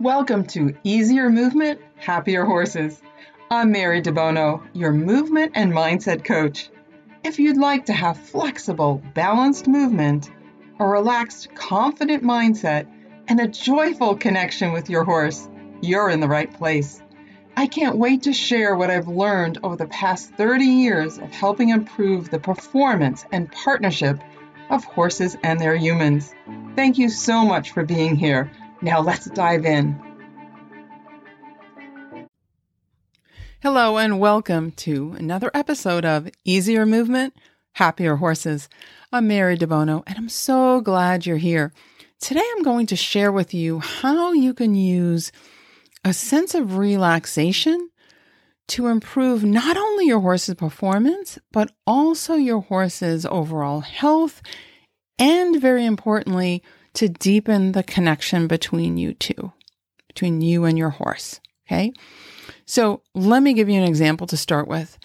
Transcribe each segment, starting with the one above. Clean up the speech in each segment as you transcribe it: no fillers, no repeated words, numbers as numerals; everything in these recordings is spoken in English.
Welcome to Easier Movement, Happier Horses. I'm Mary DeBono, your movement and mindset coach. If you'd like to have flexible, balanced movement, a relaxed, confident mindset, and a joyful connection with your horse, you're in the right place. I can't wait to share what I've learned over the past 30 years of helping improve the performance and partnership of horses and their humans. Thank you so much for being here. Now let's dive in. Hello and welcome to another episode of Easier Movement, Happier Horses. I'm Mary DeBono and I'm so glad you're here. Today I'm going to share with you how you can use a sense of relaxation to improve not only your horse's performance, but also your horse's overall health, and very importantly, to deepen the connection between you two, between you and your horse, okay? So let me give you an example to start with.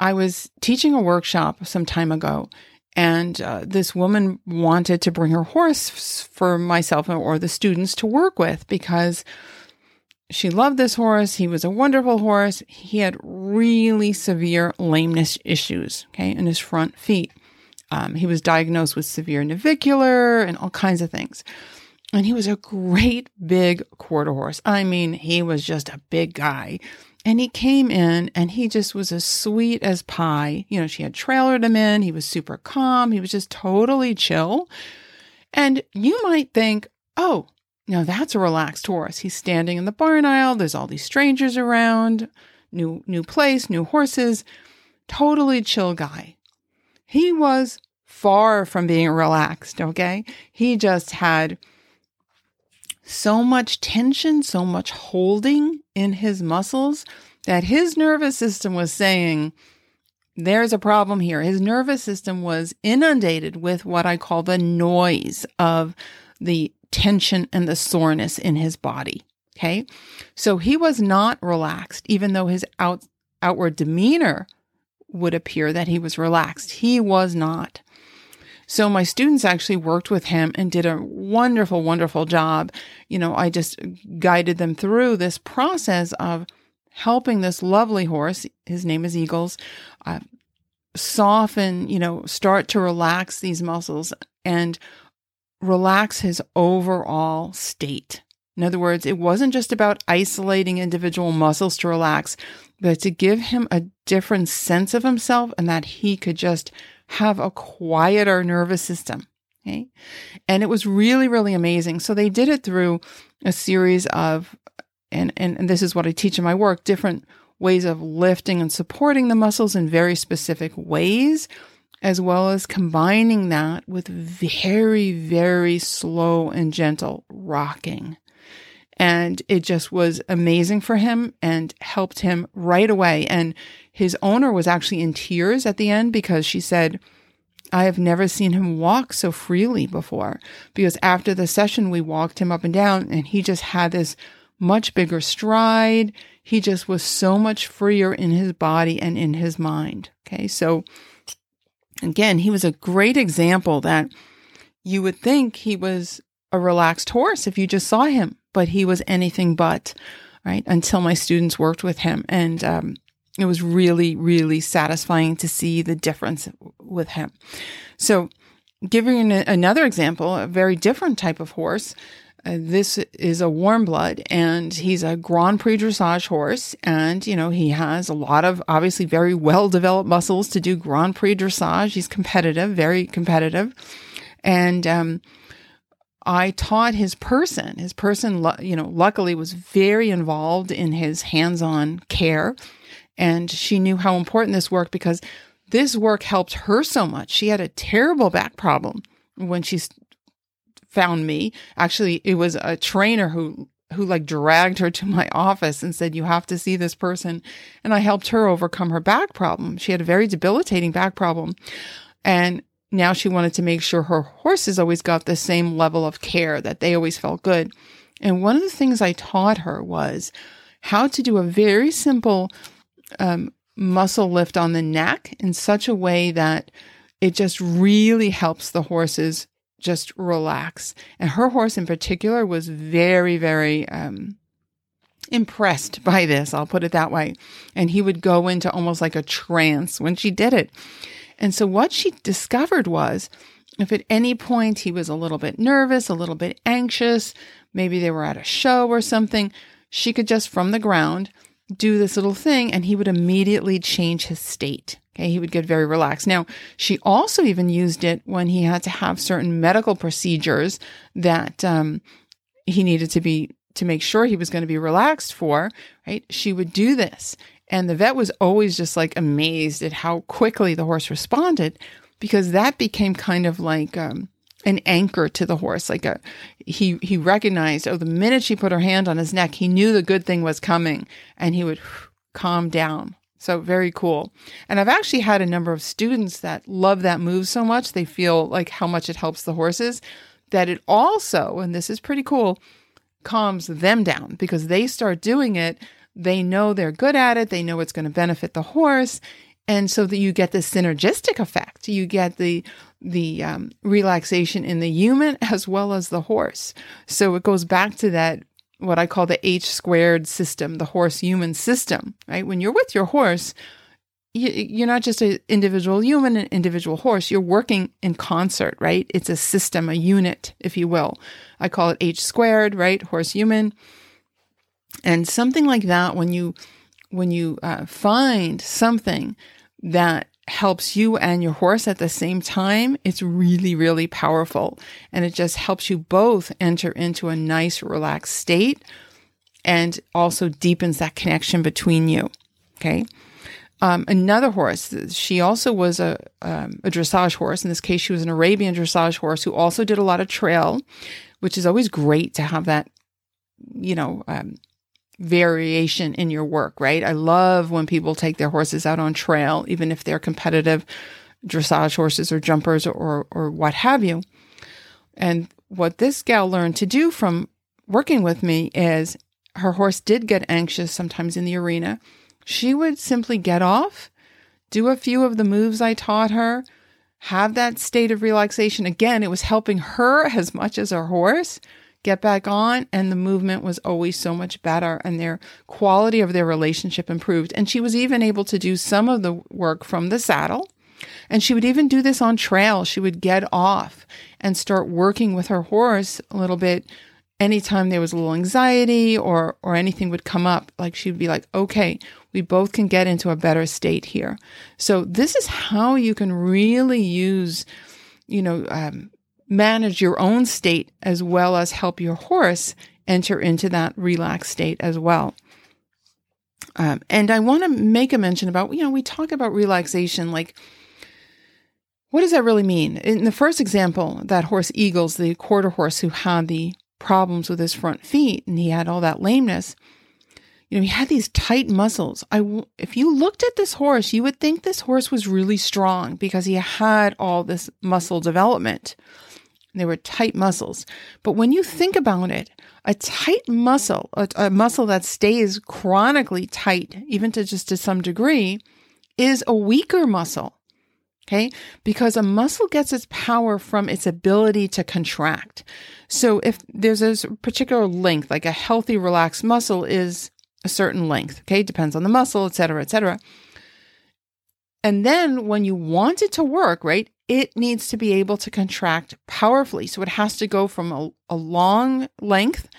I was teaching a workshop some time ago, and this woman wanted to bring her horse for myself or the students to work with because she loved this horse. He was a wonderful horse. He had really severe lameness issues, okay, in his front feet. He was diagnosed with severe navicular and all kinds of things. And he was a great big quarter horse. I mean, he was just a big guy. And he came in and he just was as sweet as pie. You know, she had trailered him in. He was super calm. He was just totally chill. And you might think, oh, now that's a relaxed horse. He's standing in the barn aisle. There's all these strangers around, new place, new horses, totally chill guy. He was far from being relaxed, okay? He just had so much tension, so much holding in his muscles that his nervous system was saying, there's a problem here. His nervous system was inundated with what I call the noise of the tension and the soreness in his body, okay? So he was not relaxed, even though his outward demeanor would appear that he was relaxed. He was not. So my students actually worked with him and did a wonderful, wonderful job. You know, I just guided them through this process of helping this lovely horse, his name is Eagles, soften, you know, start to relax these muscles and relax his overall state. In other words, it wasn't just about isolating individual muscles to relax, but to give him a different sense of himself and that he could just have a quieter nervous system. Okay? And it was really, really amazing. So they did it through a series of, and this is what I teach in my work, different ways of lifting and supporting the muscles in very specific ways, as well as combining that with very, very slow and gentle rocking. And it just was amazing for him and helped him right away. And his owner was actually in tears at the end because she said, I have never seen him walk so freely before. Because after the session, we walked him up and down and he just had this much bigger stride. He just was so much freer in his body and in his mind. Okay, so again, he was a great example that you would think he was a relaxed horse if you just saw him. But he was anything but, right, until my students worked with him. And it was really, really satisfying to see the difference with him. So giving another example, a very different type of horse, this is a warm blood, and he's a Grand Prix dressage horse. And, you know, he has a lot of obviously very well-developed muscles to do Grand Prix dressage. He's competitive, very competitive. And I taught his person. His person, you know, luckily was very involved in his hands-on care. And she knew how important this work because this work helped her so much. She had a terrible back problem when she found me. Actually, it was a trainer who like dragged her to my office and said, you have to see this person. And I helped her overcome her back problem. She had a very debilitating back problem. And now she wanted to make sure her horses always got the same level of care, that they always felt good. And one of the things I taught her was how to do a very simple muscle lift on the neck in such a way that it just really helps the horse's just relax. And her horse in particular was very, very impressed by this. I'll put it that way. And he would go into almost like a trance when she did it. And so what she discovered was, if at any point he was a little bit nervous, a little bit anxious, maybe they were at a show or something, she could just from the ground do this little thing and he would immediately change his state. Okay, he would get very relaxed. Now, she also even used it when he had to have certain medical procedures that he needed to make sure he was going to be relaxed for, right? She would do this. And the vet was always just like amazed at how quickly the horse responded, because that became kind of like an anchor to the horse. Like he recognized, oh, the minute she put her hand on his neck, he knew the good thing was coming and he would calm down. So very cool. And I've actually had a number of students that love that move so much, they feel like how much it helps the horses, that it also, and this is pretty cool, calms them down because they start doing it. They know they're good at it. They know it's going to benefit the horse. And so that you get this synergistic effect. You get the relaxation in the human as well as the horse. So it goes back to that, what I call the H-squared system, the horse-human system, right? When you're with your horse, you're not just an individual human and individual horse. You're working in concert, right? It's a system, a unit, if you will. I call it H-squared, right? Horse-human. And something like that, when you find something that helps you and your horse at the same time, it's really, really powerful. And it just helps you both enter into a nice, relaxed state and also deepens that connection between you. Okay. Another horse, she also was a dressage horse. In this case, she was an Arabian dressage horse who also did a lot of trail, which is always great to have that, variation in your work, right? I love when people take their horses out on trail, even if they're competitive dressage horses or jumpers or what have you. And what this gal learned to do from working with me is her horse did get anxious sometimes in the arena. She would simply get off, do a few of the moves I taught her, have that state of relaxation. Again, it was helping her as much as her horse. Get back on, and the movement was always so much better, and their quality of their relationship improved. And she was even able to do some of the work from the saddle, and she would even do this on trail. She would get off and start working with her horse a little bit. Anytime there was a little anxiety or anything would come up, like she'd be like, okay, we both can get into a better state here. So this is how you can really use, manage your own state as well as help your horse enter into that relaxed state as well. And I want to make a mention about, we talk about relaxation, like, what does that really mean? In the first example, that horse Eagles, the quarter horse who had the problems with his front feet and he had all that lameness, he had these tight muscles. If you looked at this horse, you would think this horse was really strong because he had all this muscle development. They were tight muscles. But when you think about it, a tight muscle, a muscle that stays chronically tight, even to some degree, is a weaker muscle, okay? Because a muscle gets its power from its ability to contract. So if there's a particular length, like a healthy, relaxed muscle is a certain length, okay? Depends on the muscle, et cetera, et cetera. And then when you want it to work, right, it needs to be able to contract powerfully. So it has to go from a long length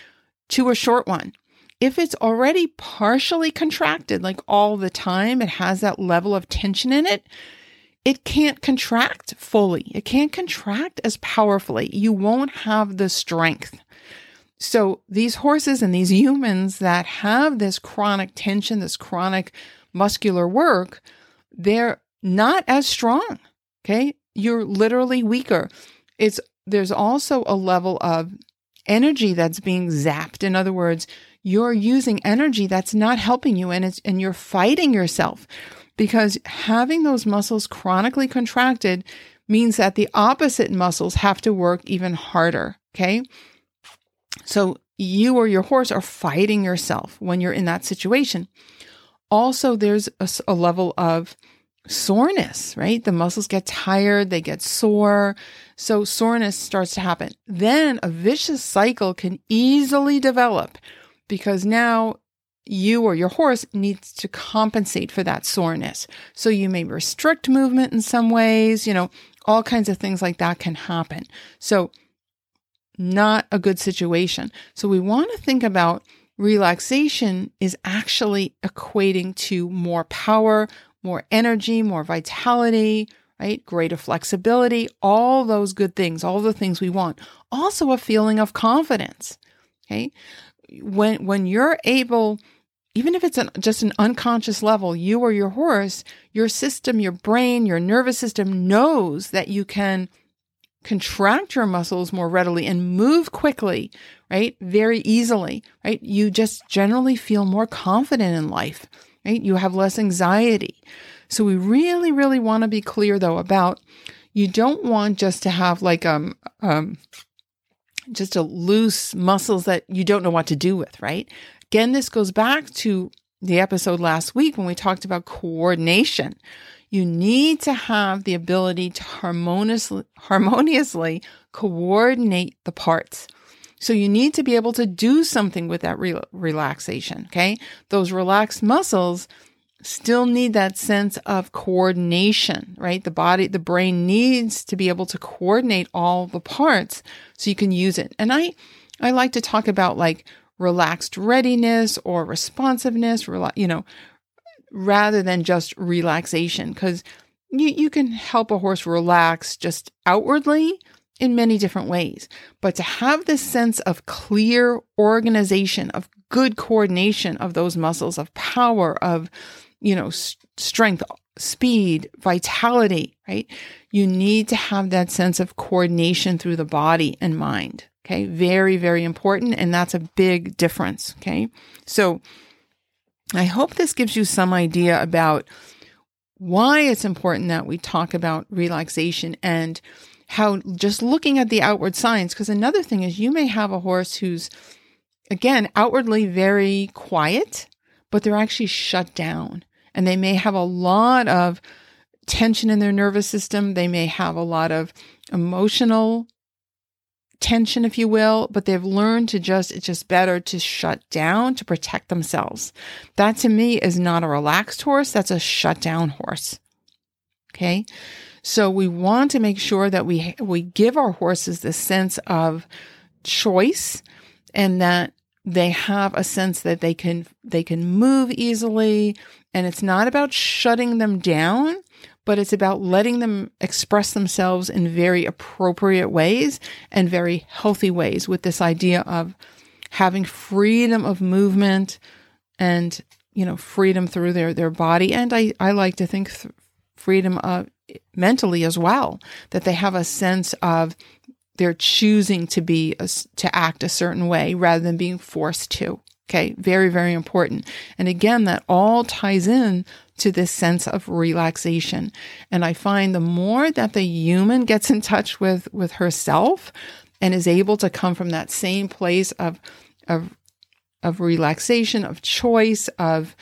to a short one. If it's already partially contracted, like all the time, it has that level of tension in it, it can't contract fully. It can't contract as powerfully. You won't have the strength. So these horses and these humans that have this chronic tension, this chronic muscular work, they're not as strong, okay? You're literally weaker. There's also a level of energy that's being zapped. In other words, you're using energy that's not helping you and you're fighting yourself, because having those muscles chronically contracted means that the opposite muscles have to work even harder, okay? So you or your horse are fighting yourself when you're in that situation. Also, there's a level of soreness, right? The muscles get tired, they get sore. So soreness starts to happen. Then a vicious cycle can easily develop because now you or your horse needs to compensate for that soreness. So you may restrict movement in some ways, you know, all kinds of things like that can happen. So not a good situation. So we want to think about relaxation is actually equating to more power, more energy, more vitality, right? Greater flexibility, all those good things, all the things we want. Also a feeling of confidence, okay? When you're able, even if it's just an unconscious level, you or your horse, your system, your brain, your nervous system knows that you can contract your muscles more readily and move quickly, right? Very easily, right? You just generally feel more confident in life, right? You have less anxiety. So we really, really want to be clear though about, you don't want just to have like just a loose muscles that you don't know what to do with, right? Again, this goes back to the episode last week when we talked about coordination. You need to have the ability to harmoniously coordinate the parts. So you need to be able to do something with that relaxation, okay? Those relaxed muscles still need that sense of coordination, right? The body, the brain needs to be able to coordinate all the parts so you can use it. And I like to talk about like relaxed readiness or responsiveness, rather than just relaxation, because you can help a horse relax just outwardly in many different ways. But to have this sense of clear organization, of good coordination of those muscles, of power, of, strength, speed, vitality, right? You need to have that sense of coordination through the body and mind, okay? Very, very important. And that's a big difference, okay? So I hope this gives you some idea about why it's important that we talk about relaxation and how just looking at the outward signs, because another thing is you may have a horse who's, again, outwardly very quiet, but they're actually shut down. And they may have a lot of tension in their nervous system. They may have a lot of emotional tension, if you will, but they've learned to it's just better to shut down, to protect themselves. That to me is not a relaxed horse. That's a shut down horse. Okay. So we want to make sure that we give our horses the sense of choice and that they have a sense that they can move easily. And it's not about shutting them down, but it's about letting them express themselves in very appropriate ways and very healthy ways with this idea of having freedom of movement and, freedom through their body. And I like to think freedom of mentally as well, that they have a sense of they're choosing to act a certain way rather than being forced to. Okay, very, very important. And again, that all ties in to this sense of relaxation. And I find the more that the human gets in touch with herself and is able to come from that same place of relaxation, of choice, of,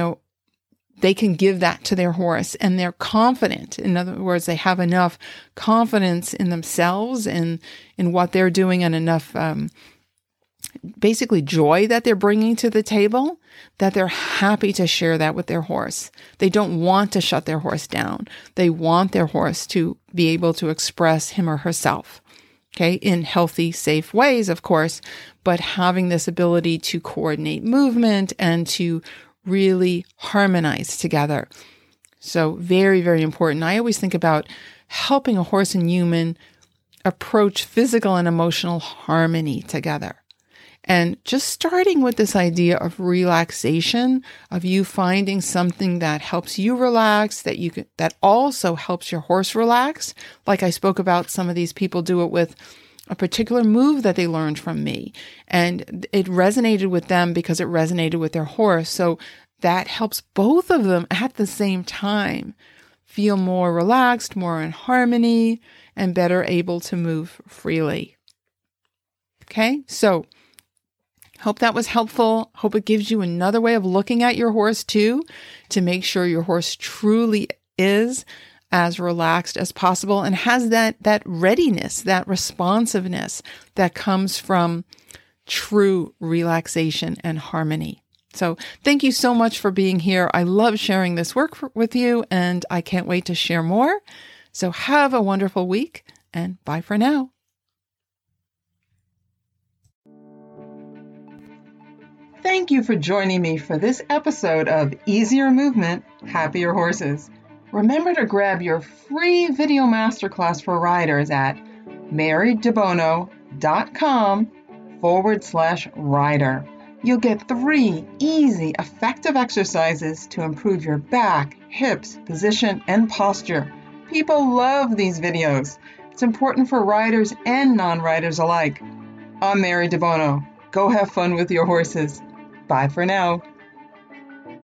they can give that to their horse and they're confident. In other words, they have enough confidence in themselves and in what they're doing and enough basically joy that they're bringing to the table that they're happy to share that with their horse. They don't want to shut their horse down. They want their horse to be able to express him or herself, okay, in healthy, safe ways, of course, but having this ability to coordinate movement and to really harmonize together. So very, very important. I always think about helping a horse and human approach physical and emotional harmony together. And just starting with this idea of relaxation, of you finding something that helps you relax, that also helps your horse relax. Like I spoke about, some of these people do it with a particular move that they learned from me. And it resonated with them because it resonated with their horse. So that helps both of them at the same time feel more relaxed, more in harmony, and better able to move freely. Okay, so hope that was helpful. Hope it gives you another way of looking at your horse too, to make sure your horse truly is as relaxed as possible and has that readiness, that responsiveness that comes from true relaxation and harmony. So thank you so much for being here. I love sharing this work with you, and I can't wait to share more. So have a wonderful week, and bye for now. Thank you for joining me for this episode of Easier Movement, Happier Horses. Remember to grab your free video masterclass for riders at marydebono.com/rider. You'll get 3 easy, effective exercises to improve your back, hips, position, and posture. People love these videos. It's important for riders and non-riders alike. I'm Mary DeBono. Go have fun with your horses. Bye for now.